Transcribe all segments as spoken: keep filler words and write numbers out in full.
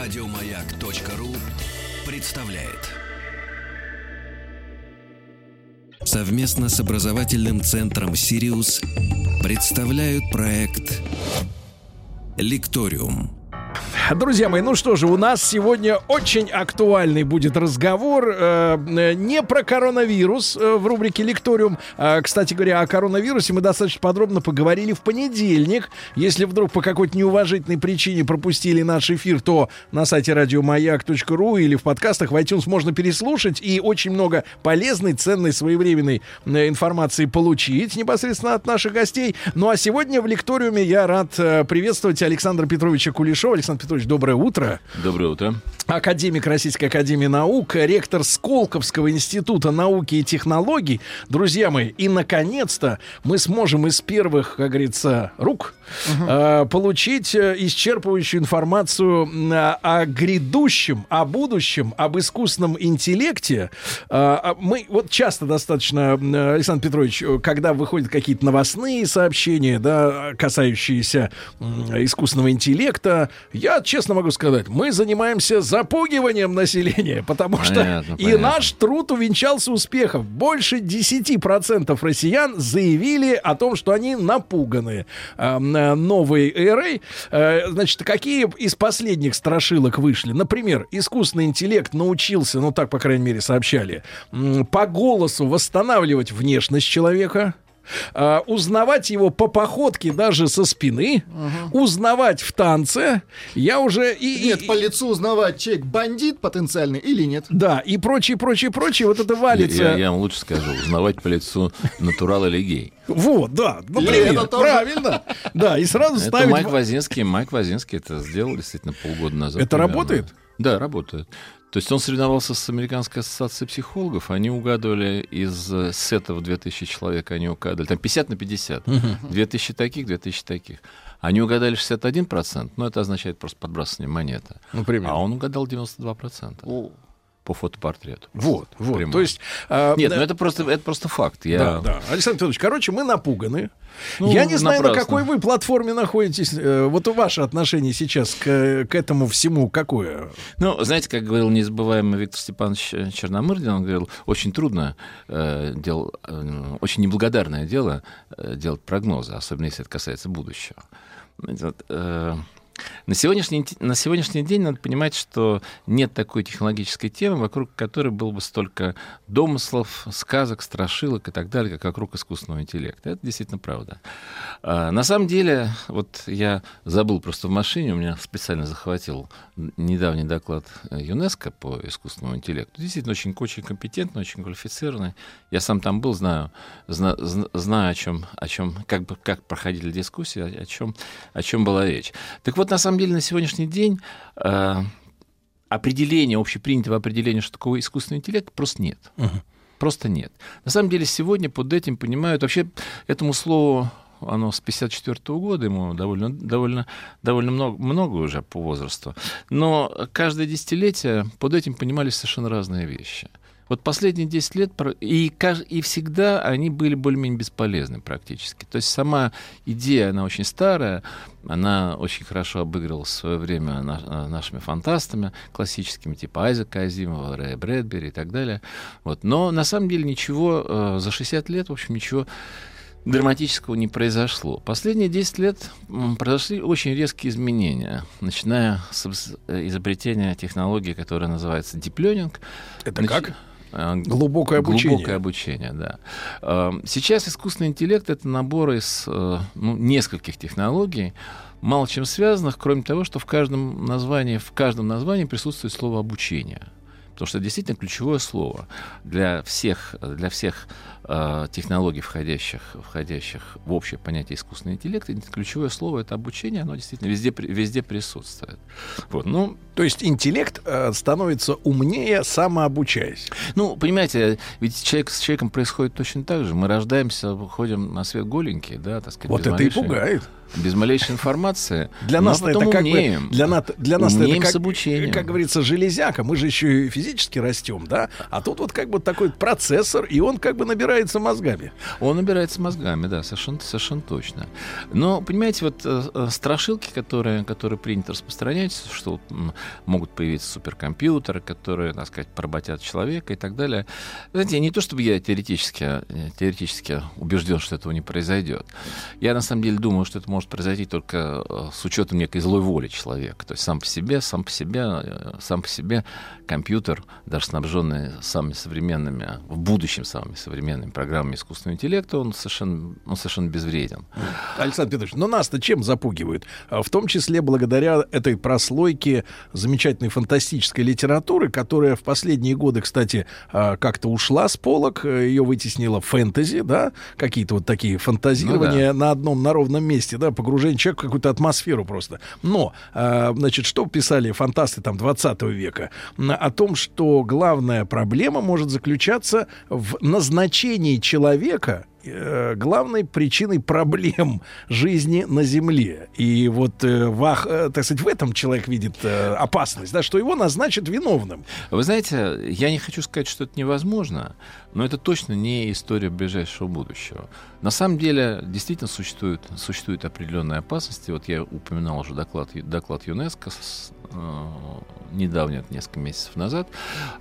Радио Маяк.ру представляет. Совместно с образовательным центром «Сириус» представляют проект «Лекториум». Друзья мои, ну что же, у нас сегодня очень актуальный будет разговор э, не про коронавирус э, в рубрике «Лекториум». Э, кстати говоря, о коронавирусе мы достаточно подробно поговорили в понедельник. Если вдруг по какой-то неуважительной причине пропустили наш эфир, то на сайте радио маяк точка ру или в подкастах в iTunes можно переслушать и очень много полезной, ценной, своевременной э, информации получить непосредственно от наших гостей. Ну а сегодня в «Лекториуме» я рад э, приветствовать Александра Петровича Кулешова. Александр Петрович, доброе утро. Доброе утро. Академик Российской Академии Наук, ректор Сколковского Института Науки и Технологий. Друзья мои, и, наконец-то, мы сможем из первых, как говорится, рук угу. э, получить исчерпывающую информацию о, о грядущем, о будущем, об искусственном интеллекте. Э, мы вот часто достаточно, Александр Петрович, когда выходят какие-то новостные сообщения, да, касающиеся э, искусственного интеллекта, я честно могу сказать, мы занимаемся запугиванием населения, потому понятно, что понятно. И наш труд увенчался успехом. Больше десять процентов россиян заявили о том, что они напуганы э, новой эрой. Э, значит, какие из последних страшилок вышли? Например, искусственный интеллект научился, ну так, по крайней мере, сообщали, э, по голосу восстанавливать внешность человека. Uh, узнавать его по походке даже со спины, uh-huh. узнавать в танце, я уже... И, нет, и, по лицу узнавать, человек бандит потенциальный или нет. Да, и прочее, прочее, прочее, вот это валится... Я, я, я вам лучше скажу, узнавать по лицу натурал или гей. Вот, да, ну, пример, правильно. Да, и сразу ставить... Это Майк Вазинский, Майк Вазинский это сделал действительно полгода назад. Это работает? Да, работает. То есть он соревновался с Американской ассоциацией психологов, они угадывали из сетов две тысячи человек, они угадали, там пятьдесят на пятьдесят, две тысячи таких, две тысячи таких. Они угадали шестьдесят один процент, но это означает просто подбрасывание монеты. Ну, примерно. А он угадал девяносто два процента. О. По фотопортрету. Вот, вот. Прямо. То есть, э, Нет, э, ну это просто, это просто факт. Я... Да, да. Александр Петрович, короче, мы напуганы. Ну, Я не знаю, напрасно. На какой вы платформе находитесь. Вот ваше отношение сейчас к, к этому всему какое? Ну, знаете, как говорил незабываемый Виктор Степанович Черномырдин, он говорил, очень трудно, э, дел, э, очень неблагодарное дело э, делать прогнозы, особенно если это касается будущего. Вот, э, На сегодняшний, на сегодняшний день надо понимать, что нет такой технологической темы, вокруг которой было бы столько домыслов, сказок, страшилок и так далее, как вокруг искусственного интеллекта. Это действительно правда. А, на самом деле, вот я забыл просто в машине, у меня специально захватил недавний доклад ЮНЕСКО по искусственному интеллекту. Действительно, очень, очень компетентный, очень квалифицированный. Я сам там был, знаю, зна, зна, знаю о чем, о чем, как, как проходили дискуссии, о, о, чем, о чем была речь. Так вот, на самом деле, на сегодняшний день э, определения, общепринятого определения, что такое искусственный интеллект, просто нет. Uh-huh. Просто нет. На самом деле, сегодня под этим понимают... Вообще, этому слову, оно с пятьдесят четвёртого года, ему довольно, довольно, довольно много, много уже по возрасту. Но каждое десятилетие под этим понимались совершенно разные вещи. Вот последние десять лет, и, и всегда они были более-менее бесполезны практически. То есть сама идея, она очень старая, она очень хорошо обыгрывалась в свое время на, нашими фантастами классическими, типа Айзека Азимова, Рея Брэдбери и так далее. Вот. Но на самом деле ничего э, за шестьдесят лет, в общем, ничего драматического не произошло. Последние десять лет произошли очень резкие изменения, начиная с изобретения технологии, которая называется deep learning. Это нач... как? Глубокое обучение. Глубокое обучение, да. Сейчас искусственный интеллект — это набор из ну, нескольких технологий, мало чем связанных, кроме того, что в каждом названии, в каждом названии присутствует слово «обучение». Потому что это действительно ключевое слово для всех, для всех э, технологий, входящих, входящих в общее понятие искусственный интеллект. И ключевое слово — это обучение, оно действительно везде, везде присутствует. Вот, ну, то есть интеллект э, становится умнее, самообучаясь. Ну, понимаете, ведь человек, с человеком происходит точно так же. Мы рождаемся, выходим на свет голенькие, да, так сказать. Вот это малейшей... и пугает. Без малейшей информации. Для нас это как бы, для нас это как, как говорится, железяка. Мы же еще и физически физически растем, да, а тут вот как бы такой процессор, и он как бы набирается мозгами. Он набирается мозгами, да, совершенно, совершенно точно. Но, понимаете, вот э, страшилки, которые, которые принято распространять, что э, могут появиться суперкомпьютеры, которые, так сказать, поработят человека и так далее. Знаете, не то чтобы я теоретически, теоретически убежден, что этого не произойдет. Я, на самом деле, думаю, что это может произойти только с учетом некой злой воли человека. То есть сам по себе, сам по себе, сам по себе компьютер, даже снабженный самыми современными, в будущем самыми современными программами искусственного интеллекта, он совершенно, он совершенно безвреден. Александр Петрович, но нас-то чем запугивают? В том числе благодаря этой прослойке замечательной фантастической литературы, которая в последние годы, кстати, как-то ушла с полок, ее вытеснила фэнтези, да, какие-то вот такие фантазирования, ну, да, на одном, на ровном месте, да, погружение человека в какую-то атмосферу просто. Но, значит, что писали фантасты там двадцатого века? О том, что главная проблема может заключаться в назначении человека главной причиной проблем жизни на Земле. И вот, э, вах, э, так сказать, в этом человек видит э, опасность, да, что его назначат виновным. Вы знаете, я не хочу сказать, что это невозможно, но это точно не история ближайшего будущего. На самом деле, действительно, существуют, существуют определенные опасности. Вот я упоминал уже доклад, доклад ЮНЕСКО с, э, недавно, несколько месяцев назад,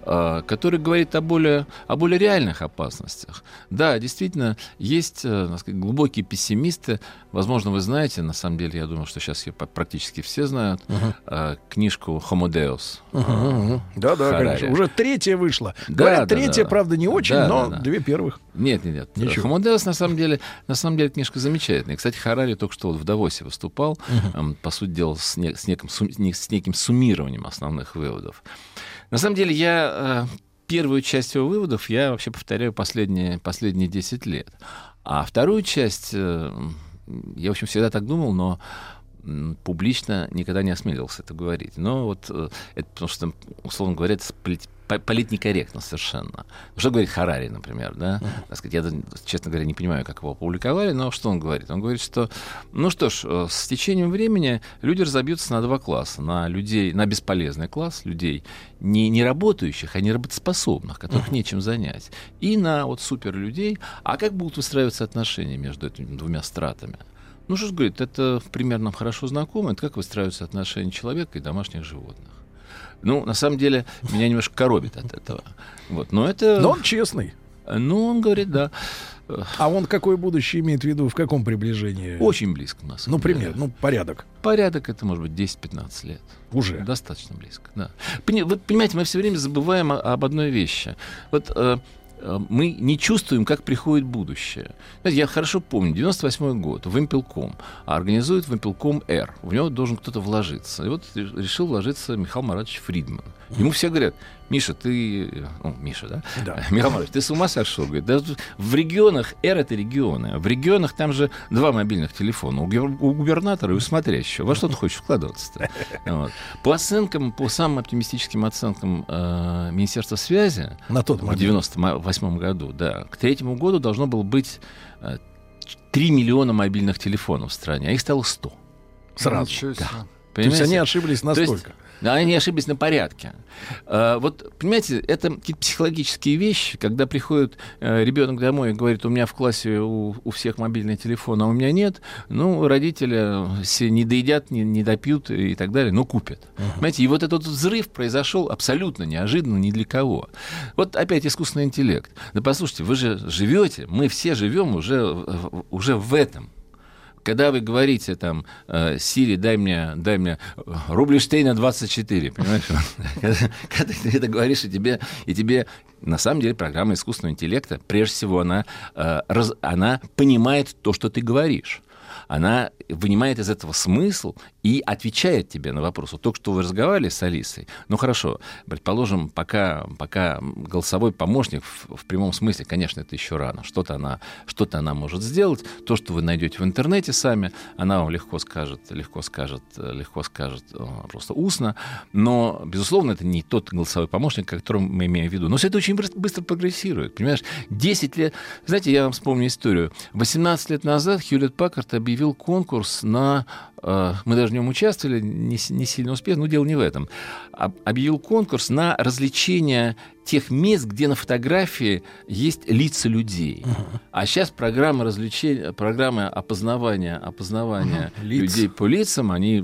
э, который говорит о более, о более реальных опасностях. Да, действительно, есть, так сказать, глубокие пессимисты. Возможно, вы знаете, на самом деле, я думаю, что сейчас ее практически все знают, uh-huh. книжку «Homo Deus». Uh-huh. Да-да, конечно. Уже третья вышла. Да, говорят, да, третья, да, правда, не очень, да, но да, да. две первых. Нет-нет-нет. «Homo Deus», на самом деле, на самом деле, книжка замечательная. Кстати, Харари только что вот в Давосе выступал, uh-huh. по сути дела, с, не, с, неким, с неким суммированием основных выводов. На самом деле, я... Первую часть его выводов я вообще повторяю последние, последние десять лет. А вторую часть, я, в общем, всегда так думал, но публично никогда не осмелился это говорить. Но вот это потому что, условно говоря, это политнекорректно совершенно. Что говорит Харари, например, да? Так сказать, я, честно говоря, не понимаю, как его опубликовали, но что он говорит? Он говорит, что, ну что ж, с течением времени люди разобьются на два класса. На людей, на бесполезный класс людей, не, не работающих, а не работоспособных, которых uh-huh. нечем занять. И на вот суперлюдей. А как будут выстраиваться отношения между этими двумя стратами? Ну что ж, говорит, это примерно нам хорошо знакомо. Это как выстраиваются отношения человека и домашних животных. Ну, на самом деле, меня немножко коробит от этого. Вот, но это... Но он честный. Ну, он говорит, да. А он какое будущее имеет в виду? В каком приближении? Очень близко у нас. Ну, пример, ну, порядок. Порядок — это, может быть, десять-пятнадцать лет. Уже? Достаточно близко, да. Вы понимаете, мы все время забываем об одной вещи. Вот... Мы не чувствуем, как приходит будущее. Я хорошо помню, девяносто восьмой год, Вимпелком, организует Вимпелком-Р. В него должен кто-то вложиться. И вот решил вложиться Михаил Маратович Фридман. Ему все говорят: Миша, ты... Ну, Миша, да? Да. Михаил Маратович, ты с ума сошел? Говорит, да, в регионах Р — это регионы. В регионах там же два мобильных телефона. У губернатора и у смотрящего. Во что ты хочешь вкладываться-то? Вот. По оценкам, по самым оптимистическим оценкам э, Министерства связи... На тот момент. В девяносто восьмом году, да. К третьему году должно было быть э, три миллиона мобильных телефонов в стране. А их стало сто. Сразу. Да. То есть они ошиблись настолько. Они ошиблись на порядке. Вот, понимаете, это какие-то психологические вещи, когда приходит ребенок домой и говорит: у меня в классе у, у всех мобильный телефон, а у меня нет. Ну, родители все не доедят, не, не допьют и так далее, но купят. Uh-huh. Понимаете, и вот этот взрыв произошел абсолютно неожиданно ни для кого. Вот опять искусственный интеллект. Да послушайте, вы же живете, мы все живем уже, уже в этом. Когда вы говорите там: Сири, дай мне, дай мне Рубльштейна двадцать четыре, понимаешь? Когда ты это говоришь, и тебе, и тебе на самом деле программа искусственного интеллекта, прежде всего, она, она понимает то, что ты говоришь. Она вынимает из этого смысл и отвечает тебе на вопрос. Вот только что вы разговаривали с Алисой. Ну, хорошо, предположим, пока, пока голосовой помощник в, в прямом смысле, конечно, это еще рано. Что-то она, что-то она может сделать. То, что вы найдете в интернете сами, она вам легко скажет, легко скажет, легко скажет просто устно. Но, безусловно, это не тот голосовой помощник, о котором мы имеем в виду. Но все это очень быстро прогрессирует. Понимаешь, десять лет... Знаете, я вам вспомню историю. восемнадцать лет назад Хьюлетт-Паккард объявил объявил конкурс на... Э, мы даже в нем участвовали, не, не сильно успешно, но дело не в этом. Об, объявил конкурс на развлечение тех мест, где на фотографии есть лица людей. Uh-huh. А сейчас программы развлечения, программы опознавания, опознавания uh-huh. людей Лиц. по лицам, они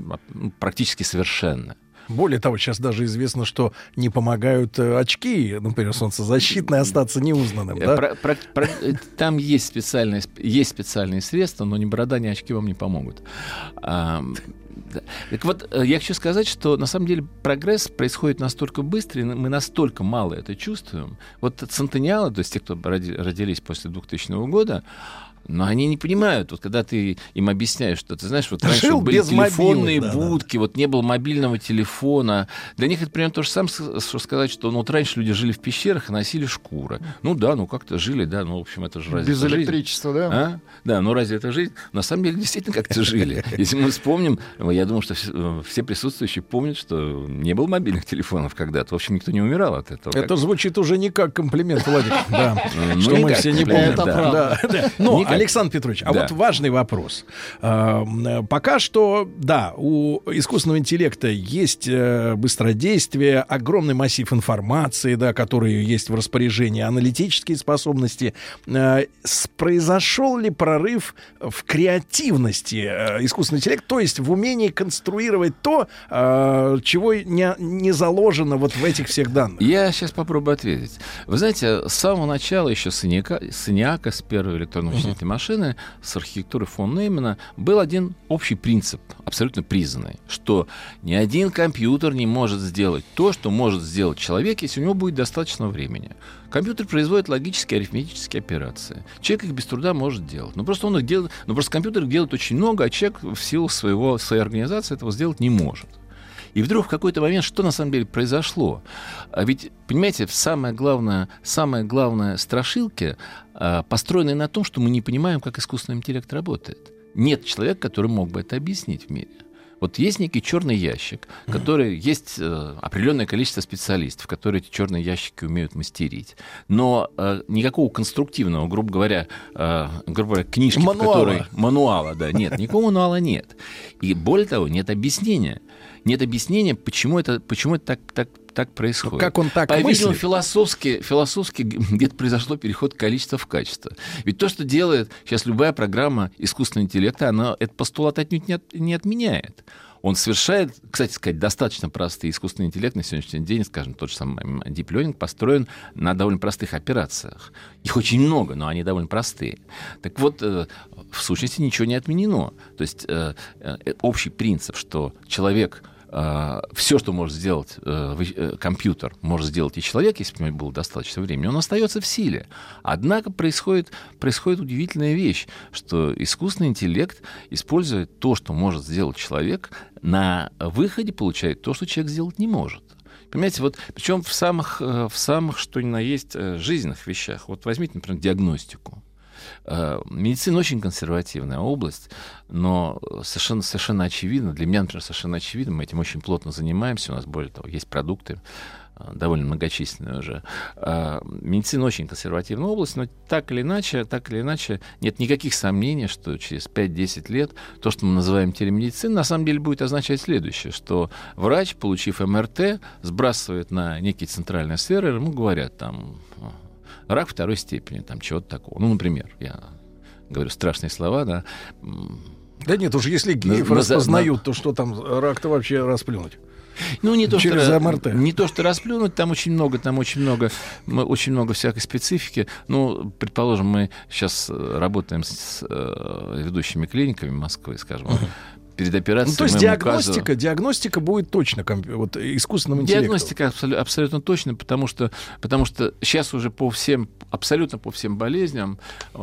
практически совершенны. Более того, сейчас даже известно, что не помогают очки, например, солнцезащитные, остаться неузнанным. Да? Про, про, про, там есть специальные, есть специальные средства, но ни борода, ни очки вам не помогут. А, да. Так вот, я хочу сказать, что на самом деле прогресс происходит настолько быстро, и мы настолько мало это чувствуем. Вот центениалы, то есть те, кто родились после двухтысячного года, но они не понимают, вот когда ты им объясняешь, что ты знаешь, вот раньше Жил были телефонные мобилы, будки, да, да. вот не было мобильного телефона. Для них это примерно то же самое, что сказать, что ну, вот раньше люди жили в пещерах и носили шкуры. Ну да, ну как-то жили, да, ну в общем это же разве Без это электричества, жизнь? Да? А? Да, ну разве это жизнь? На самом деле действительно как-то жили. Если мы вспомним, я думаю, что все присутствующие помнят, что не было мобильных телефонов когда-то. В общем, никто не умирал от этого. Это звучит уже не как комплимент, Владик. Что мы все не помним. Александр Петрович, а да. вот важный вопрос. Пока что, да, у искусственного интеллекта есть быстродействие, огромный массив информации, да, которые есть в распоряжении, аналитические способности. Произошел ли прорыв в креативности искусственного интеллекта, то есть в умении конструировать то, чего не, не заложено вот в этих всех данных? Я сейчас попробую ответить. Вы знаете, с самого начала еще с ЭНИАКа, с первой электронной вычислительной машины, с архитектуры фон Неймана был один общий принцип, абсолютно признанный, что ни один компьютер не может сделать то, что может сделать человек, если у него будет достаточно времени. Компьютер производит логические, арифметические операции. Человек их без труда может делать. Но просто, он их делает, но просто компьютер делает очень много, а человек в силу своего, своей организации этого сделать не может. И вдруг в какой-то момент что на самом деле произошло? А ведь, понимаете, самое главное, самое главное страшилки а, построены на том, что мы не понимаем, как искусственный интеллект работает. Нет человека, который мог бы это объяснить в мире. Вот есть некий черный ящик, который есть э, определенное количество специалистов, которые эти черные ящики умеют мастерить. Но э, никакого конструктивного, грубо говоря, э, грубо говоря, книжки, мануала. Которые, мануала, да, нет, никакого мануала нет. И более того, нет объяснения, нет объяснения, почему это, почему это так, так, так происходит. Как он так мыслит? По-видимому, философски, философски где-то произошло переход количества в качество. Ведь то, что делает сейчас любая программа искусственного интеллекта, она этот постулат отнюдь не, от, не отменяет. Он совершает, кстати сказать, достаточно простые. Искусственный интеллект на сегодняшний день, скажем, тот же самый deep learning, построен на довольно простых операциях. Их очень много, но они довольно простые. Так вот, в сущности, ничего не отменено. То есть общий принцип, что человек... все, что может сделать компьютер, может сделать и человек, если бы у него было достаточно времени, он остается в силе. Однако происходит, происходит удивительная вещь, что искусственный интеллект использует то, что может сделать человек, на выходе получает то, что человек сделать не может. Понимаете, вот причем в самых, в самых, что ни на есть, жизненных вещах. Вот возьмите, например, диагностику. Медицина очень консервативная область, но совершенно, совершенно очевидно, для меня, например, совершенно очевидно, мы этим очень плотно занимаемся, у нас, более того, есть продукты, довольно многочисленные уже. Медицина очень консервативная область, но так или иначе, так или иначе, нет никаких сомнений, что через пять-десять лет то, что мы называем телемедициной, на самом деле будет означать следующее, что врач, получив эм эр тэ, сбрасывает на некие центральные сферы, ему говорят там... рак второй степени, там чего-то такого. Ну, например, я говорю страшные слова, да. Да нет, уж если геев на, распознают, на... то что там рак-то вообще расплюнуть? Ну, не то, через что, эм эр тэ. Не то, что расплюнуть, там очень много, там очень много, очень много всякой специфики. Ну, предположим, мы сейчас работаем с э, ведущими клиниками Москвы, скажем. Перед операцией ну, то есть диагностика, указываем... диагностика будет точно комп... вот, искусственным интеллектом. Диагностика абсол- абсолютно точно, потому что, потому что сейчас уже по всем, абсолютно по всем болезням,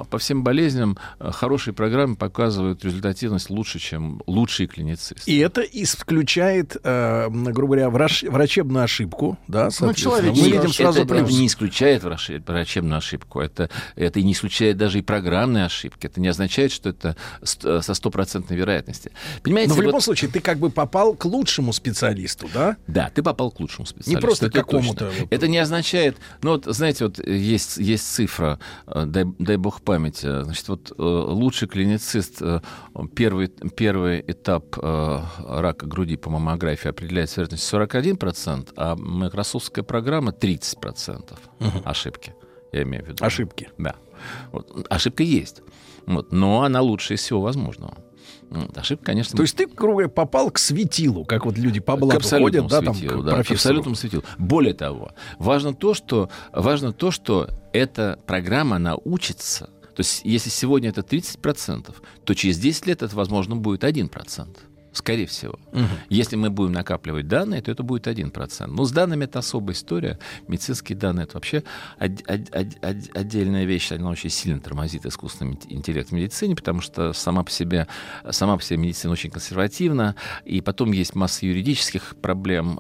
по всем болезням хорошие программы показывают результативность лучше, чем лучшие клиницисты. И это исключает, э, грубо говоря, врач... врачебную ошибку. Да, ну, человек, мы едем сразу это, это не исключает врач... врачебную ошибку. Это, это не исключает даже и программные ошибки. Это не означает, что это со стопроцентной вероятностью. Понимаете, но в вот... любом случае ты как бы попал к лучшему специалисту, да? Да, ты попал к лучшему специалисту. Не просто к какому-то. Вот... Это не означает... Ну вот, знаете, вот есть, есть цифра, дай, дай бог памяти. Значит, вот лучший клиницист, первый, первый этап рака груди по маммографии определяет с вероятностью сорок один процент, а майкрософтская программа тридцать процентов угу. ошибки. Я имею в виду. Ошибки. Да. Вот. Ошибка есть. Вот. Но она лучше из всего возможного. Вот. Ошибка, конечно... То есть ты, кругом, попал к светилу, как вот люди по блату ходят, да, там, светилу, к да, абсолютному светилу. Более того, важно то, что, важно то, что эта программа научится. То есть если сегодня это тридцать процентов, то через десять лет это, возможно, будет один процент. Скорее всего. Угу. Если мы будем накапливать данные, то это будет один процент. Но с данными это особая история. Медицинские данные — это вообще од- од- од- отдельная вещь. Она очень сильно тормозит искусственный интеллект в медицине, потому что сама по себе, сама по себе медицина очень консервативна. И потом есть масса юридических проблем...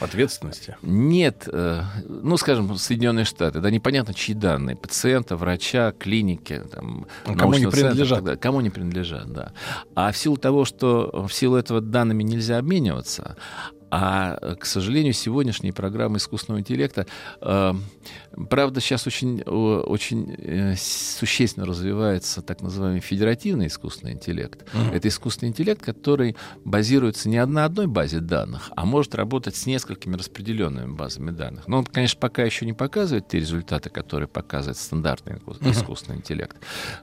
Ответственности? Нет. Ну, скажем, Соединенные Штаты. Да, непонятно, чьи данные. Пациента, врача, клиники. Там, кому не принадлежат. Центра, кому не принадлежат, да. А в силу того, что в силу этого данными нельзя обмениваться, а, к сожалению, сегодняшние программы искусственного интеллекта, э, правда, сейчас очень, очень существенно развивается так называемый федеративный искусственный интеллект. Mm-hmm. Это искусственный интеллект, который базируется не на одной базе данных, а может работать с несколькими распределенными базами данных. Но он, конечно, пока еще не показывает те результаты, которые показывает стандартный искусственный mm-hmm. интеллект.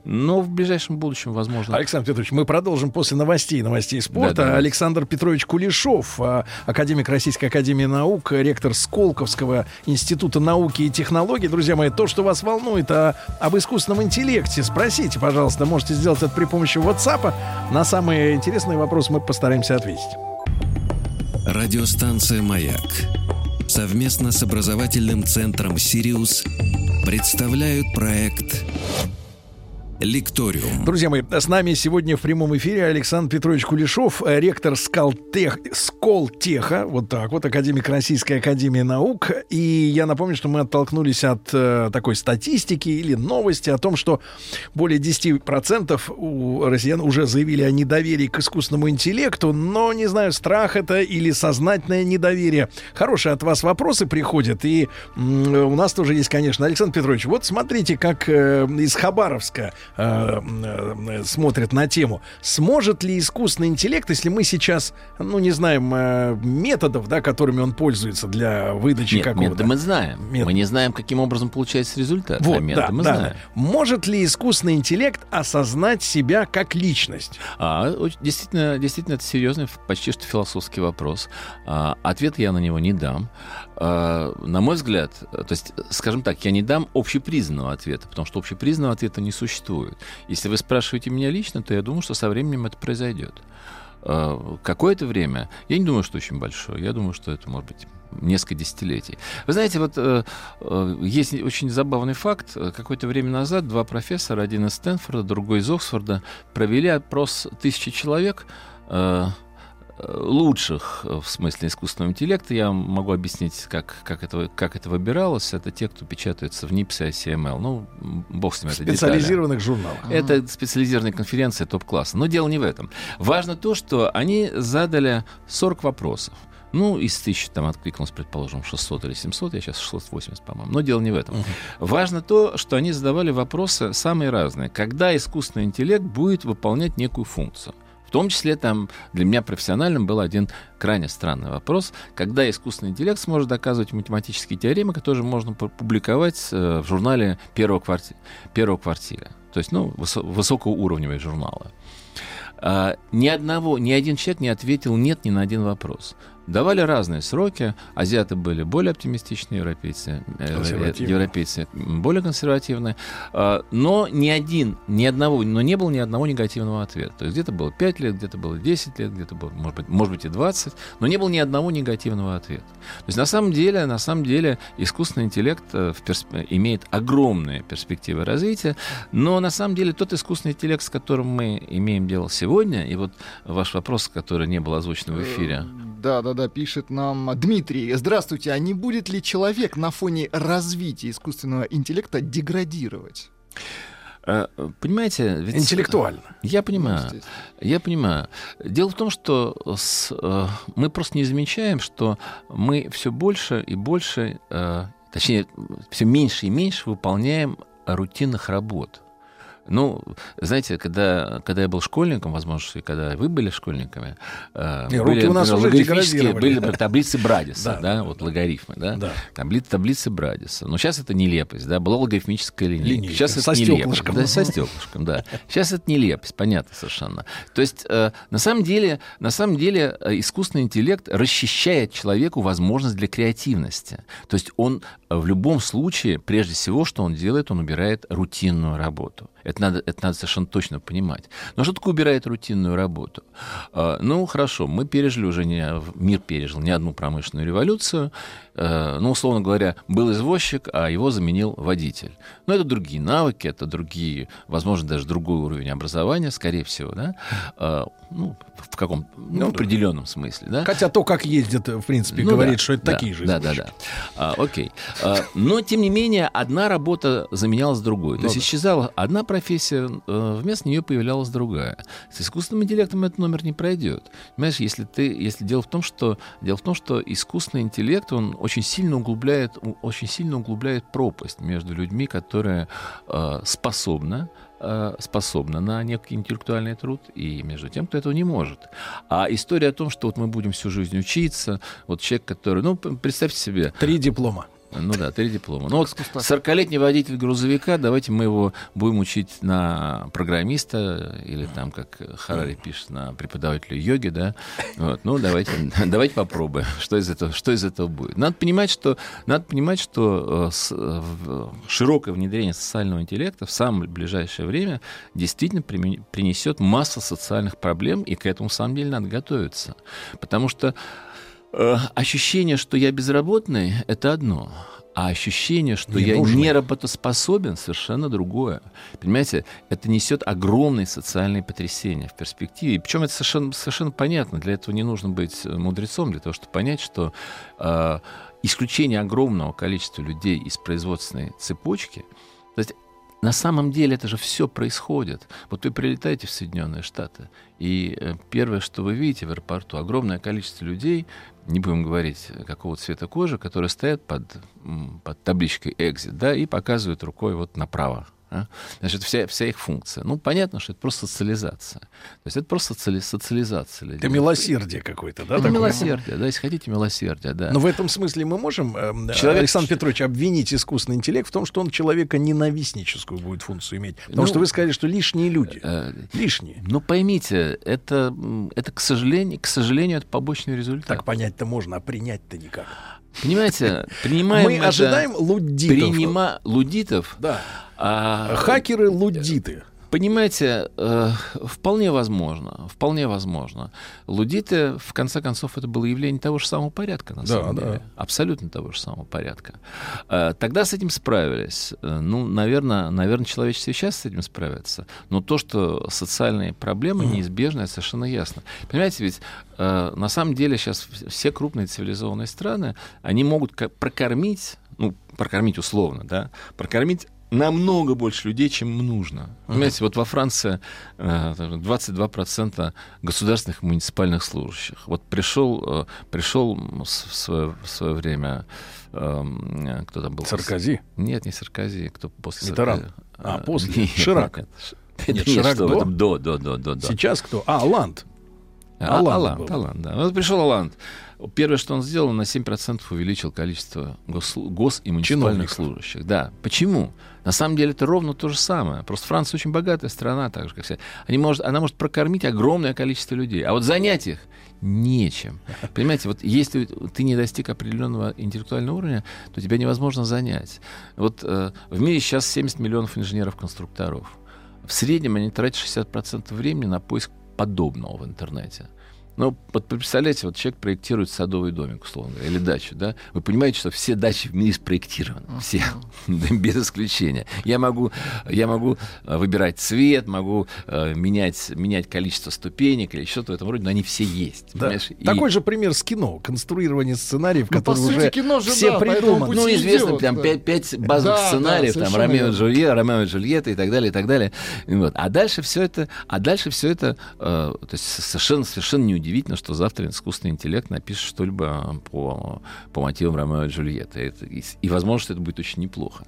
Но в ближайшем будущем, возможно... Александр Петрович, мы продолжим после новостей, новостей спорта. Да, да. Александр Петрович Кулешов, академик Российской Академии Наук, ректор Сколковского Института Науки и Технологий. Друзья мои, то, что вас волнует а, об искусственном интеллекте, спросите, пожалуйста. Можете сделать это при помощи WhatsApp. На самые интересные вопросы мы постараемся ответить. Радиостанция «Маяк» совместно с образовательным центром «Сириус» представляют проект «Лекториум». Друзья мои, с нами сегодня в прямом эфире Александр Петрович Кулешов, ректор Сколтех, Сколтеха, вот так вот, академик Российской Академии Наук. И я напомню, что мы оттолкнулись от э, такой статистики или новости о том, что более десять процентов у россиян уже заявили о недоверии к искусственному интеллекту, но, не знаю, страх это или сознательное недоверие. Хорошие от вас вопросы приходят, и м- у нас тоже есть, конечно. Александр Петрович, вот смотрите, как э, из Хабаровска смотрят на тему. Сможет ли искусственный интеллект, если мы сейчас, ну, не знаем методов, да, которыми он пользуется для выдачи Нет, какого-то... методы мы знаем. Метод. Мы не знаем, каким образом получается результат. Вот, а методы да, мы да, знаем. Да. Может ли искусственный интеллект осознать себя как личность? А, действительно, действительно, это серьезный, почти что философский вопрос. А, ответ я на него не дам. А, на мой взгляд, то есть, скажем так, я не дам общепризнанного ответа, потому что общепризнанного ответа не существует. Если вы спрашиваете меня лично, то я думаю, что со временем это произойдет. Какое-то время, я не думаю, что очень большое, я думаю, что это может быть несколько десятилетий. Вы знаете, вот э, э, есть очень забавный факт. Какое-то время назад два профессора, один из Стэнфорда, другой из Оксфорда, провели опрос тысячи человек, э, лучших в смысле искусственного интеллекта. Я могу объяснить, как, как, это, как это выбиралось. Это те, кто печатается в НИПС и ай си эм эл. Ну, бог с ним, это детали. В специализированных журналах. Это специализированные конференции топ-класса. Но дело не в этом. Важно то, что они задали сорок вопросов. Ну, из тысячи там откликнулось, предположим, шестьсот или семьсот. Я сейчас шестьсот восемьдесят, по-моему. Но дело не в этом. Uh-huh. Важно то, что они задавали вопросы самые разные. Когда искусственный интеллект будет выполнять некую функцию? В том числе там для меня профессиональным был один крайне странный вопрос, когда искусственный интеллект сможет доказывать математические теоремы, которые можно публиковать в журнале первого квартира, первого квартира, то есть ну, высо- высокоуровневые журналы. А, ни одного, ни один человек не ответил нет ни на один вопрос. Давали разные сроки. Азиаты были более оптимистичны, европейцы, европейцы более консервативны. Но ни один, ни одного, но не было ни одного негативного ответа. То есть где-то было пять лет, где-то было десять лет, где-то было, может быть, может быть и двадцать, но не было ни одного негативного ответа. То есть на самом деле, на самом деле искусственный интеллект персп... имеет огромные перспективы развития, но на самом деле тот искусственный интеллект, с которым мы имеем дело сегодня, и вот ваш вопрос, который не был озвучен в эфире. Да, да, да, пишет нам Дмитрий. Здравствуйте, а не будет ли человек на фоне развития искусственного интеллекта деградировать? Понимаете... Ведь интеллектуально. Я понимаю. Я понимаю. Дело в том, что с, мы просто не замечаем, что мы все больше и больше, точнее, все меньше и меньше выполняем рутинных работ. Ну, знаете, когда, когда я был школьником, возможно, и когда вы были школьниками, не, были, у нас логарифмические, были таблицы Брадиса, да, да, вот логарифмы, да, да. Таблицы, таблицы Брадиса. Но сейчас это нелепость, да, была логарифмическая линейка. линейка. Сейчас со это нелепость. Да, со стёклышком, да. Сейчас это нелепость, понятно совершенно. То есть, на самом деле, на самом деле искусственный интеллект расчищает человеку возможность для креативности. То есть он в любом случае, прежде всего, что он делает, он убирает рутинную работу. Это надо, это надо совершенно точно понимать. Но что такое убирает рутинную работу? Ну, хорошо, мы пережили уже, не, мир пережил не одну промышленную революцию. Ну, условно говоря, был извозчик, а его заменил водитель. Но это другие навыки, это другие, возможно, даже другой уровень образования, скорее всего, да? Ну, в каком, ну, в определенном смысле, да? Хотя то, как ездят, в принципе, ну, говорит, да, что это да, такие же извозчики. Да, да, да. А, окей. А, но, тем не менее, одна работа заменялась другой. То ну, есть да. исчезала одна профессия, вместо нее появлялась другая. С искусственным интеллектом этот номер не пройдет. Понимаешь, если ты, если дело в том, что дело в том, что искусственный интеллект, он очень сильно углубляет, очень сильно углубляет пропасть между людьми, которые э, способны способна на некий интеллектуальный труд, и между тем, кто этого не может. А история о том, что вот мы будем всю жизнь учиться, вот человек, который... Ну, представьте себе... Три диплома. Ну да, три диплома. Ну вот сорокалетний водитель грузовика, давайте мы его будем учить на программиста, или там, как Харари пишет, на преподавателя йоги, да. Вот, ну, давайте, давайте попробуем, что из этого, что из этого будет. Надо понимать, что, надо понимать, что широкое внедрение социального интеллекта в самое ближайшее время действительно принесет массу социальных проблем, и к этому, в самом деле, надо готовиться. Потому что ощущение, что я безработный, это одно. А ощущение, что не я нужный. не работоспособен, совершенно другое. Понимаете, это несет огромные социальные потрясения в перспективе. Причем это совершенно, совершенно понятно. Для этого не нужно быть мудрецом, для того, чтобы понять, что э, исключение огромного количества людей из производственной цепочки, то есть на самом деле это же все происходит. Вот вы прилетаете в Соединенные Штаты, и первое, что вы видите в аэропорту, огромное количество людей, не будем говорить, какого цвета кожи, которые стоят под, под табличкой «Exit», да, и показывают рукой вот направо. А? Значит, вся, вся их функция. Ну, понятно, что это просто социализация. То есть это просто соци... социализация людей. Это милосердие какое-то, да? Это такое? Милосердие, да, если хотите, милосердие, да. Но в этом смысле мы можем, человек... Александр Петрович, обвинить искусственный интеллект в том, что он человека ненавистническую будет функцию иметь. Потому ну, что вы сказали, что лишние люди. Э, лишние. Ну, поймите, это, это к сожалению, к сожалению, это побочный результат. Так понять-то можно, а принять-то никак. Понимаете, принимаем... Мы это... ожидаем луддитов. Принима... Луддитов? Да. А... Хакеры-луддиты. Понимаете, э, вполне возможно, вполне возможно. Луддиты, в конце концов, это было явление того же самого порядка, на да, самом да. деле. Абсолютно того же самого порядка. Э, тогда с этим справились. Э, ну, наверное, наверное, человечество сейчас с этим справится. Но то, что социальные проблемы неизбежны, это совершенно ясно. Понимаете, ведь э, на самом деле сейчас все крупные цивилизованные страны, они могут прокормить, ну, прокормить условно, да, прокормить намного больше людей, чем им нужно. Понимаете, uh-huh. вот во Франции двадцать два процента государственных муниципальных служащих. Вот пришел, пришел в свое, в свое время... Кто там был? Саркози? Нет, не Саркози. Кто после Саркози? А, после? Нет, Ширак. Нет, нет. Нет, Ширак что, до? До, до, до, до, до. Сейчас кто? А, Алант. А, Алант, Алант, да. Вот пришел Алант. Первое, что он сделал, он на семь процентов увеличил количество гос, гос- и муниципальных служащих. Да. Почему? На самом деле это ровно то же самое. Просто Франция очень богатая страна, так же, как вся. Они может, она может прокормить огромное количество людей. А вот занять их нечем. Понимаете, вот если ты не достиг определенного интеллектуального уровня, то тебя невозможно занять. Вот э, в мире сейчас семьдесят миллионов инженеров-конструкторов. В среднем они тратят шестьдесят процентов времени на поиск подобного в интернете. Ну, представляете, вот человек проектирует садовый домик, условно, или дачу, да? Вы понимаете, что все дачи в мире спроектированы, все, без исключения. Я могу, я могу выбирать цвет, могу э, менять, менять количество ступенек или что-то в этом роде, но они все есть. Да. И... Такой же пример с кино, конструирование сценариев, ну, которые уже кино же, все да, придуманы. Ну, известно, идет, прям да. пять базовых да, сценариев, да, там, Ромео и Джульетта, Ромео и Джульетта и так далее, и так далее. И вот. А дальше все это, а дальше все это э, то есть совершенно, совершенно неудивительно. Удивительно, что завтра искусственный интеллект напишет что-либо по, по мотивам Ромео и Джульетты. И, и, возможно, что это будет очень неплохо.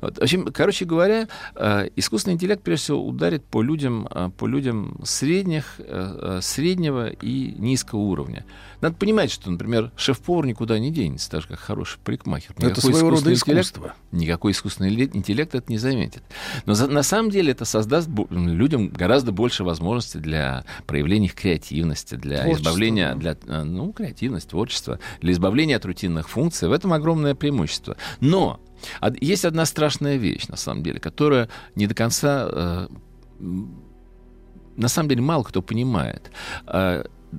Вот. В общем, короче говоря, э, искусственный интеллект, прежде всего, ударит по людям, э, по людям средних, э, среднего и низкого уровня. Надо понимать, что, например, шеф-повар никуда не денется, даже как хороший парикмахер. Никакой это своего рода искусство. Никакой искусственный интеллект это не заметит. Но за, на самом деле это создаст людям гораздо больше возможностей для проявления их креативности, для Для избавления, для, ну, креативность, творчество, для избавления от рутинных функций. В этом огромное преимущество. Но есть одна страшная вещь, на самом деле, которая не до конца, на самом деле, мало кто понимает.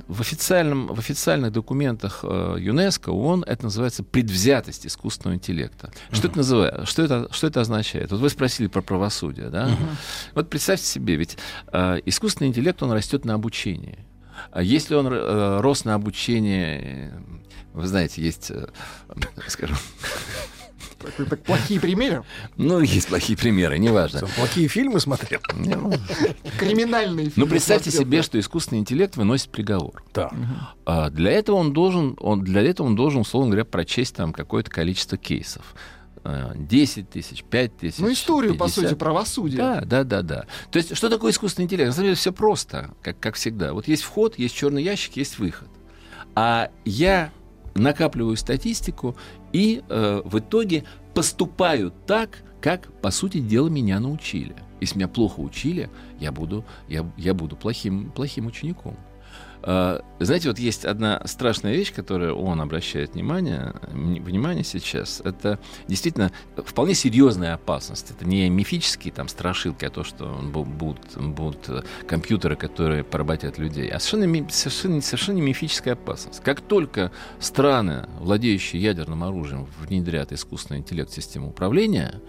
В, официальном, в официальных документах э, ЮНЕСКО, ООН, это называется предвзятость искусственного интеллекта. Uh-huh. Что это называется? Что это, что это означает? Вот вы спросили про правосудие, да? Uh-huh. Вот представьте себе, ведь э, искусственный интеллект, он растет на обучении. Если он э, рос на обучении, вы знаете, есть, э, скажем... Так, так плохие примеры? Ну, есть плохие примеры, неважно. Что, плохие фильмы смотрел? Криминальные фильмы. Ну, представьте себе, что искусственный интеллект выносит приговор. Для этого он должен, для этого он должен, условно говоря, прочесть там какое-то количество кейсов. десять тысяч, пять тысяч. Ну, историю, пятьдесят. По сути, правосудия. Да, да, да, да. То есть, что такое искусственный интеллект? На самом деле, все просто, как, как всегда. Вот есть вход, есть черный ящик, есть выход. А я накапливаю статистику и э, в итоге поступаю так, как, по сути дела, меня научили. Если меня плохо учили, я буду, я, я буду плохим, плохим учеником. Знаете, вот есть одна страшная вещь, которую он обращает внимание, внимание сейчас. Это действительно вполне серьезная опасность. Это не мифические там страшилки, а то, что будут, будут компьютеры, которые поработят людей. А совершенно, совершенно, совершенно мифическая опасность. Как только страны, владеющие ядерным оружием, внедрят искусственный интеллект в систему управления,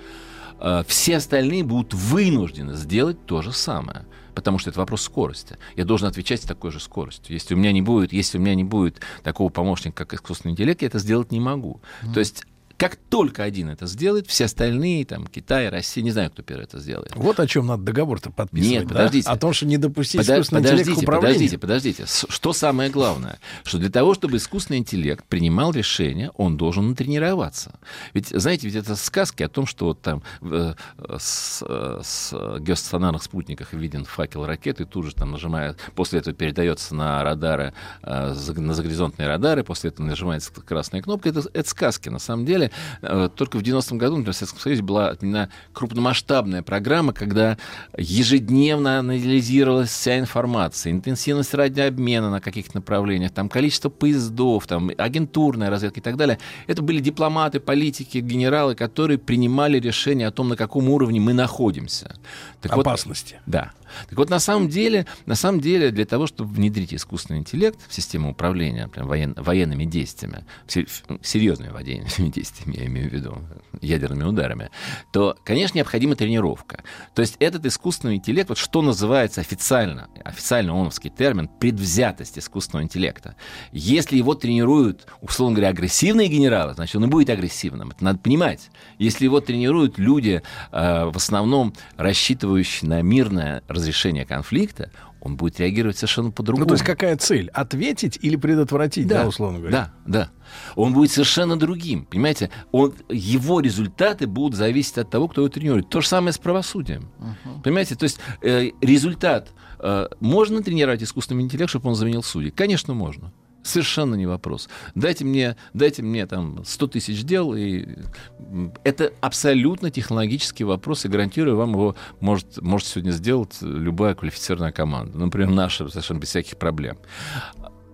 все остальные будут вынуждены сделать то же самое. Потому что это вопрос скорости. Я должен отвечать с такой же скоростью. Если у меня не будет, если у меня не будет такого помощника, как искусственный интеллект, я это сделать не могу. Mm-hmm. То есть, как только один это сделает, все остальные, там, Китай, Россия, не знаю, кто первый это сделает. Вот о чем надо договор-то подписывать. Нет, да? Подождите. О том, что не допустить Подо- искусственный подождите, интеллект к управлению. Подождите, подождите. Что самое главное? Что для того, чтобы искусственный интеллект принимал решения, он должен натренироваться. Ведь, знаете, ведь это сказки о том, что вот там э, с, э, с геостационарных спутниках виден факел ракеты, тут же там нажимает, после этого передается на радары, э, на загоризонтные радары, после этого нажимается красная кнопка. Это, это сказки, на самом деле. Только в девяностом году, например, в Советском Союзе была отменена крупномасштабная программа, когда ежедневно анализировалась вся информация, интенсивность радиообмена на каких-то направлениях, там, количество поездов, там, агентурная разведка и так далее. Это были дипломаты, политики, генералы, которые принимали решение о том, на каком уровне мы находимся. Так опасности. Вот, да. Так вот, на самом деле, на самом деле, для того, чтобы внедрить искусственный интеллект в систему управления прям, воен, военными действиями, серьезными военными действиями, я имею в виду, ядерными ударами, то, конечно, необходима тренировка. То есть этот искусственный интеллект, вот что называется официально, официально ООНовский термин, предвзятость искусственного интеллекта. Если его тренируют, условно говоря, агрессивные генералы, значит, он и будет агрессивным. Это надо понимать. Если его тренируют люди, э, в основном рассчитывающие на мирное разрешение конфликта, он будет реагировать совершенно по-другому. Ну, то есть какая цель? Ответить или предотвратить, да, да, условно говоря? Да, да. Он будет совершенно другим, понимаете? Он, его результаты будут зависеть от того, кто его тренирует. То же самое с правосудием. Uh-huh. Понимаете? То есть э, результат... Э, можно тренировать искусственный интеллект, чтобы он заменил судей? Конечно, можно. Совершенно не вопрос. Дайте мне, дайте мне там сто тысяч дел, и это абсолютно технологический вопрос, и гарантирую вам, его может, может сегодня сделать любая квалифицированная команда. Например, наша, совершенно без всяких проблем.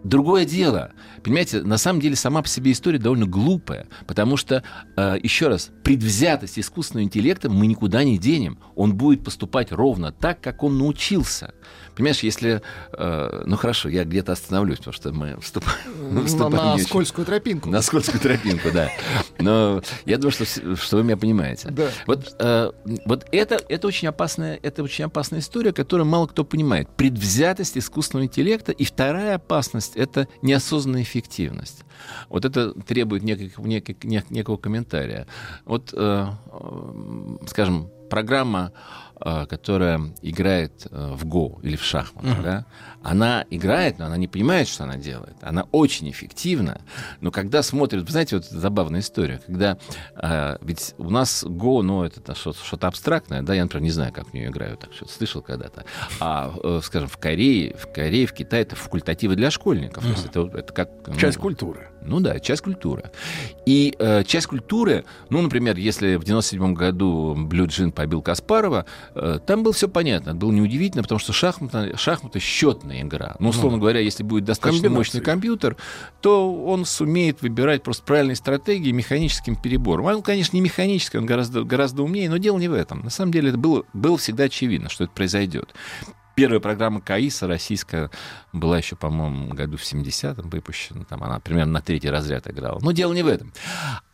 Другое дело, понимаете, на самом деле сама по себе история довольно глупая, потому что, э, еще раз, предвзятость искусственного интеллекта мы никуда не денем. Он будет поступать ровно так, как он научился. Понимаешь, если... Э, ну, хорошо, я где-то остановлюсь, потому что мы вступаем... вступаем на скользкую тропинку. На скользкую тропинку, да. Но я думаю, что вы меня понимаете. Вот это очень опасная история, которую мало кто понимает. Предвзятость искусственного интеллекта. И вторая опасность — это неосознанная эффективность. Вот это требует неких, неких, неких, некого комментария. Вот, э, э, скажем, программа, э, которая играет э, в го или в шахматы, uh-huh. да, она играет, но она не понимает, что она делает. Она очень эффективна. Но когда смотрят... Вы знаете, вот забавная история. Когда... Э, ведь у нас го, ну, это что-то абстрактное. Да, я, например, не знаю, как в нее играю. Так что слышал когда-то. А, э, скажем, в Корее, в Корее, в Китае это факультативы для школьников. Uh-huh. То есть это, это как... Ну, часть культуры. Ну да, часть культуры. И э, часть культуры... Ну, например, если в девяносто седьмом году Блюджин побил Каспарова, э, там было все понятно. Это было неудивительно, потому что шахматы, шахматы счетные. Игра. Ну, условно говоря, если будет достаточно мощный компьютер, то он сумеет выбирать просто правильные стратегии механическим перебором. Он, конечно, не механический, он гораздо, гораздо умнее, но дело не в этом. На самом деле это было, было всегда очевидно, что это произойдет. Первая программа КАИСа российская была еще, по-моему, году в семидесятом выпущена. Там она примерно на третий разряд играла. Но дело не в этом.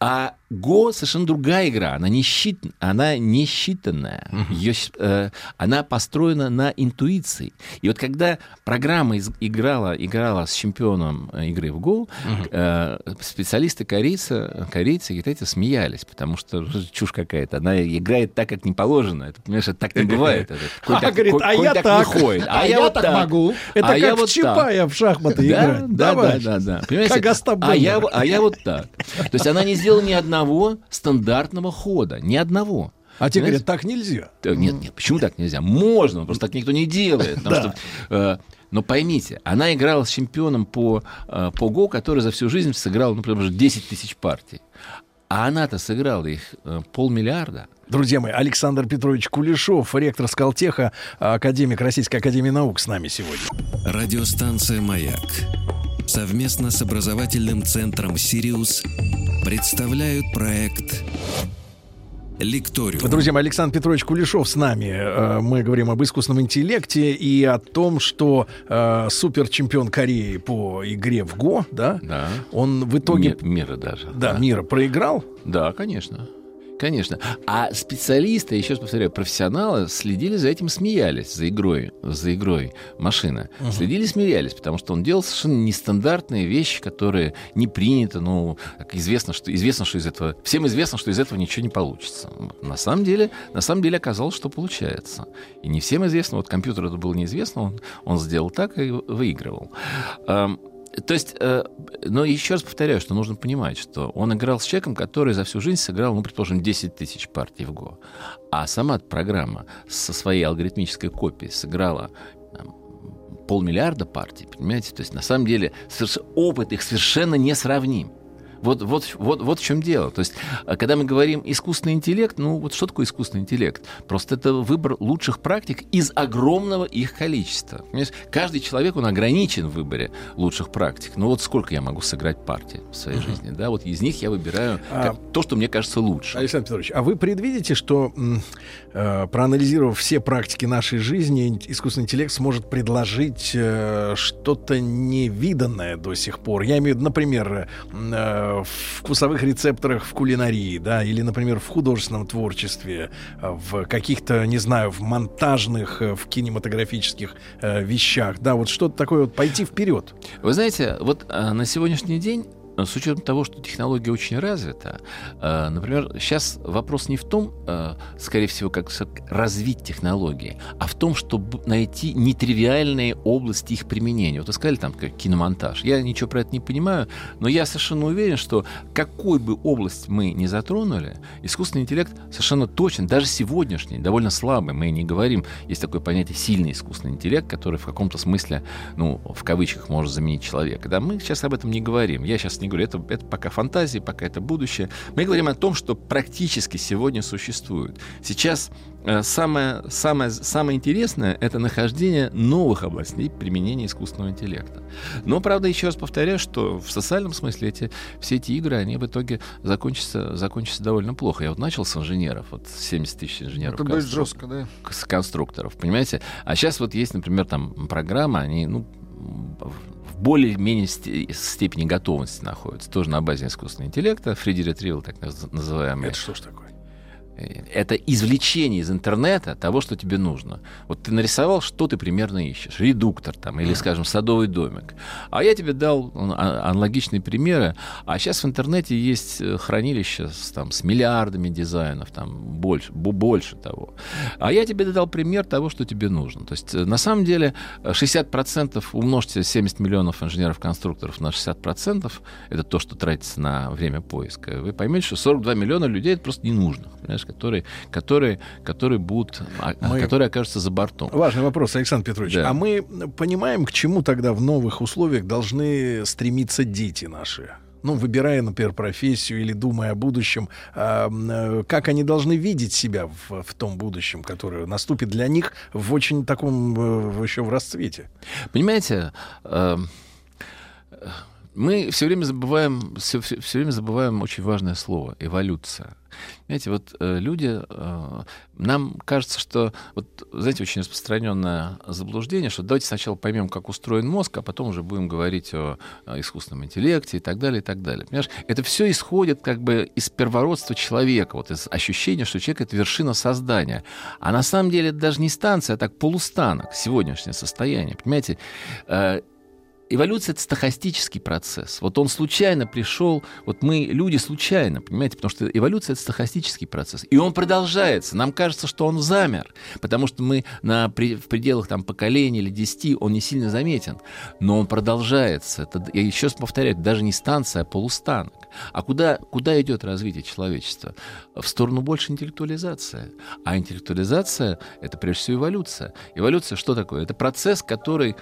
А го совершенно другая игра. Она не, счит... она не считанная. Uh-huh. Ее... Э, она построена на интуиции. И вот когда программа из... играла, играла с чемпионом игры в го, uh-huh. э, специалисты корейцы, корейцы и китайцы смеялись, потому что чушь какая-то. Она играет так, как не положено. Это, понимаешь, это так не бывает. А говорит, а я так. Ходит. А, а я, я вот так, так могу. Это а как я в вот Чапая в шахматы да, играть. Да, да, да, да. Понимаете? А я, а я вот так. То есть она не сделала ни одного стандартного хода. Ни одного. А тебе говорят, так нельзя. Нет, нет, почему так нельзя? Можно, просто так никто не делает. Потому да. что... Но поймите, она играла с чемпионом по, по го, который за всю жизнь сыграл, ну, примерно десять тысяч партий. А она-то сыграла их полмиллиарда. Друзья мои, Александр Петрович Кулешов, ректор Сколтеха, академик Российской Академии Наук, с нами сегодня. Радиостанция «Маяк» совместно с образовательным центром «Сириус» представляют проект «Лекториум». Друзья мои, Александр Петрович Кулешов с нами. Мы говорим об искусственном интеллекте и о том, что э, суперчемпион Кореи по игре в го, да, да. он в итоге... Ми- мира даже. Да, да, мира проиграл. Да, конечно. Конечно. А специалисты, еще раз повторяю, профессионалы следили за этим, смеялись, за игрой, за игрой машина. Uh-huh. Следили, смеялись, потому что он делал совершенно нестандартные вещи, которые не приняты, ну, известно, что, известно, что из этого... Всем известно, что из этого ничего не получится. На самом деле, на самом деле оказалось, что получается. И не всем известно, вот компьютеру это было неизвестно, он, он сделал так и выигрывал. То есть, э, но еще раз повторяю, что нужно понимать, что он играл с человеком, который за всю жизнь сыграл, ну, предположим, десять тысяч партий в го. А сама программа со своей алгоритмической копией сыграла там, полмиллиарда партий, понимаете? То есть, на самом деле, соверш... опыт их совершенно несравним. Вот, вот, вот, вот в чем дело. То есть, когда мы говорим искусственный интеллект, ну вот что такое искусственный интеллект? Просто это выбор лучших практик из огромного их количества. Понимаешь? Каждый человек, он ограничен в выборе лучших практик. Ну вот сколько я могу сыграть партий в своей uh-huh. жизни, да? Вот из них я выбираю а... как, то, что мне кажется лучше. Александр Петрович, а вы предвидите, что э, проанализировав все практики нашей жизни, искусственный интеллект сможет предложить э, что-то невиданное до сих пор? Я имею в виду, например, э, в вкусовых рецепторах в кулинарии, да, или, например, в художественном творчестве, в каких-то, не знаю, в монтажных, в кинематографических э, вещах, да, вот что-то такое вот пойти вперед. Вы знаете, вот а, на сегодняшний день, с учетом того, что технология очень развита, э, например, сейчас вопрос не в том, э, скорее всего, как развить технологии, а в том, чтобы найти нетривиальные области их применения. Вот вы сказали там киномонтаж. Я ничего про это не понимаю, но я совершенно уверен, что какой бы область мы ни затронули, искусственный интеллект совершенно точен, даже сегодняшний, довольно слабый. Мы не говорим, есть такое понятие «сильный искусственный интеллект», который в каком-то смысле, ну, в кавычках, может заменить человека. Да, мы сейчас об этом не говорим. Я сейчас не не говорю, это, это пока фантазии, пока это будущее. Мы говорим о том, что практически сегодня существует. Сейчас самое, самое, самое интересное — это нахождение новых областей применения искусственного интеллекта. Но, правда, еще раз повторяю, что в социальном смысле эти, все эти игры, они в итоге закончатся, закончатся довольно плохо. Я вот начал с инженеров, вот семьдесят тысяч инженеров. Это будет жестко, да? С конструкторов, понимаете? А сейчас вот есть, например, там программа, они, ну, в более-менее степени готовности находятся. Тоже на базе искусственного интеллекта. Фредерик Ривель, так называемый. Это что ж такое? Это извлечение из интернета того, что тебе нужно. Вот ты нарисовал, что ты примерно ищешь. Редуктор там, или, скажем, садовый домик. А я тебе дал аналогичные примеры. А сейчас в интернете есть хранилище с, там, с миллиардами дизайнов, там, больше, больше того. А я тебе дал пример того, что тебе нужно. То есть, на самом деле, шестьдесят процентов умножьте семьдесят миллионов инженеров-конструкторов на шестьдесят процентов, это то, что тратится на время поиска, вы поймете, что сорок два миллиона людей это просто ненужных, понимаешь? Которые, которые, которые, будут, мы... которые окажутся за бортом. Важный вопрос, Александр Петрович. Да. А мы понимаем, к чему тогда в новых условиях должны стремиться дети наши? Ну, выбирая, например, профессию или думая о будущем, э, как они должны видеть себя в, в том будущем, которое наступит для них в очень таком, э, еще в расцвете? Понимаете, э, мы все время забываем, все, все, все время забываем очень важное слово — эволюция. Знаете, вот э, люди, э, нам кажется, что, вот, знаете, очень распространенное заблуждение, что давайте сначала поймем, как устроен мозг, а потом уже будем говорить о, о искусственном интеллекте и так далее, и так далее. Понимаешь, это все исходит как бы из первородства человека, вот из ощущения, что человек — это вершина создания. А на самом деле это даже не станция, а так полустанок, сегодняшнее состояние, понимаете? Э, Эволюция — это стохастический процесс. Вот он случайно пришел, вот мы, люди, случайно, понимаете, потому что эволюция — это стохастический процесс. И он продолжается. Нам кажется, что он замер, потому что мы на, при, в пределах там, поколения или десяти он не сильно заметен. Но он продолжается. Это, я еще раз повторяю, даже не станция, а полустанок. А куда, куда идет развитие человечества? В сторону больше интеллектуализации. А интеллектуализация — это прежде всего эволюция. Эволюция что такое? Это процесс, который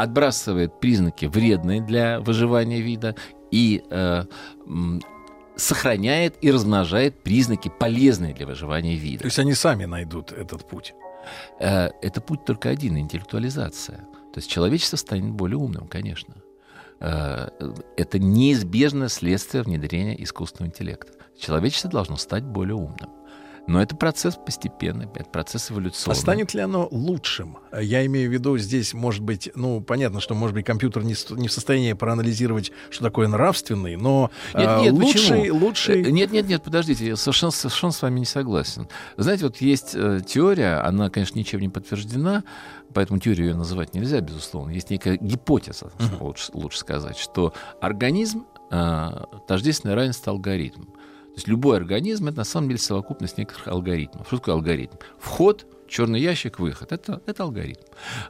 отбрасывает признаки, вредные для выживания вида, и э, м, сохраняет и размножает признаки, полезные для выживания вида. То есть они сами найдут этот путь? Э, это путь только один — интеллектуализация. То есть человечество станет более умным, конечно. Э, это неизбежное следствие внедрения искусственного интеллекта. Человечество должно стать более умным. Но это процесс постепенный, это процесс эволюционный. А станет ли оно лучшим? Я имею в виду, здесь, может быть, ну, понятно, что, может быть, компьютер не, не в состоянии проанализировать, что такое нравственный, но нет, нет, лучший, лучший... Нет, нет, нет, подождите, я совершенно, совершенно с вами не согласен. Знаете, вот есть теория, она, конечно, ничем не подтверждена, поэтому теорию ее называть нельзя, безусловно. Есть некая гипотеза, mm-hmm. лучше, лучше сказать, что организм э, тождественно равенство алгоритмам. То есть любой организм — это на самом деле совокупность некоторых алгоритмов. Что такое алгоритм? Вход, черный ящик, выход. Это, это алгоритм.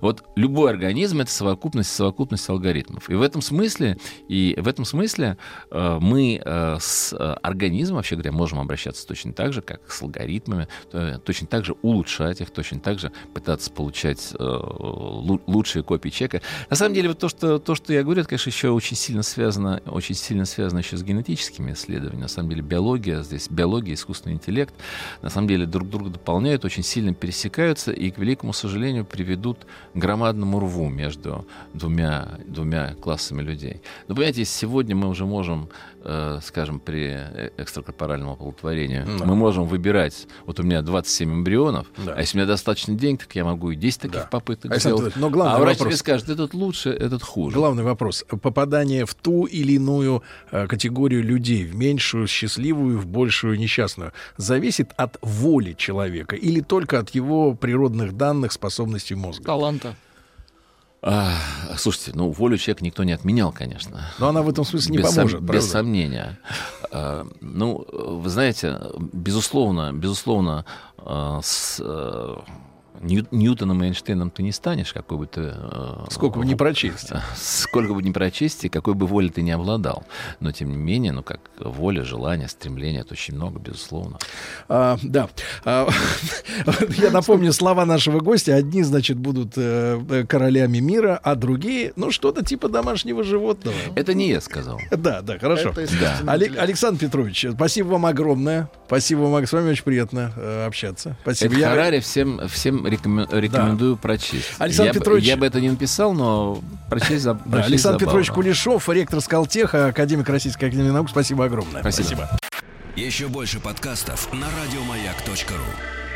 Вот любой организм — это совокупность, совокупность алгоритмов. И в этом смысле, и в этом смысле э, мы э, с э, организмом, вообще говоря, можем обращаться точно так же, как с алгоритмами, э, точно так же улучшать их, точно так же пытаться получать э, лучшие копии человека. На самом деле вот то, что, то, что я говорю, это, конечно, еще очень сильно связано, очень сильно связано еще с генетическими исследованиями. На самом деле биология, здесь биология, искусственный интеллект, на самом деле друг друга дополняют, очень сильно пересекаются. И, к великому сожалению, приведут к громадному рву между двумя, двумя классами людей. Но, понимаете, сегодня мы уже можем, э, скажем, при экстракорпоральном оплодотворении, да. мы можем выбирать, вот у меня двадцать семь эмбрионов, да. а если у меня достаточно денег, так я могу и десять таких да. попыток а сделать. Но главный а врач вопрос... тебе скажет, этот лучше, этот хуже. Главный вопрос. Попадание в ту или иную категорию людей, в меньшую счастливую, в большую несчастную, зависит от воли человека или только от его его природных данных, способностей мозга. Таланта. А, слушайте, ну, волю человека никто не отменял, конечно. Но она в этом смысле не без поможет, сом... Без сомнения. А, ну, вы знаете, безусловно, безусловно, с... Ньютоном и Эйнштейном ты не станешь, какой бы ты... Сколько бы не прочести. Сколько бы не прочести, какой бы волей ты не обладал. Но, тем не менее, ну, как воля, желание, стремление, это очень много, безусловно. А, да. А, я напомню слова нашего гостя. Одни, значит, будут королями мира, а другие, ну, что-то типа домашнего животного. Это не я сказал. Да, да, хорошо. Да. Александр Петрович, спасибо вам огромное. Спасибо вам, с вами очень приятно общаться. Спасибо. Это я... Харари всем... всем Рекомен... Рекомендую да. прочесть. Александр я, Петрович... б, я бы это не написал, но прочесть, за... прочесть Александр забавно. Петрович Кулешов, ректор Сколтеха, академик Российской Академии Наук. Спасибо огромное. Спасибо. Спасибо. Еще больше подкастов на радиомаяк точка ру.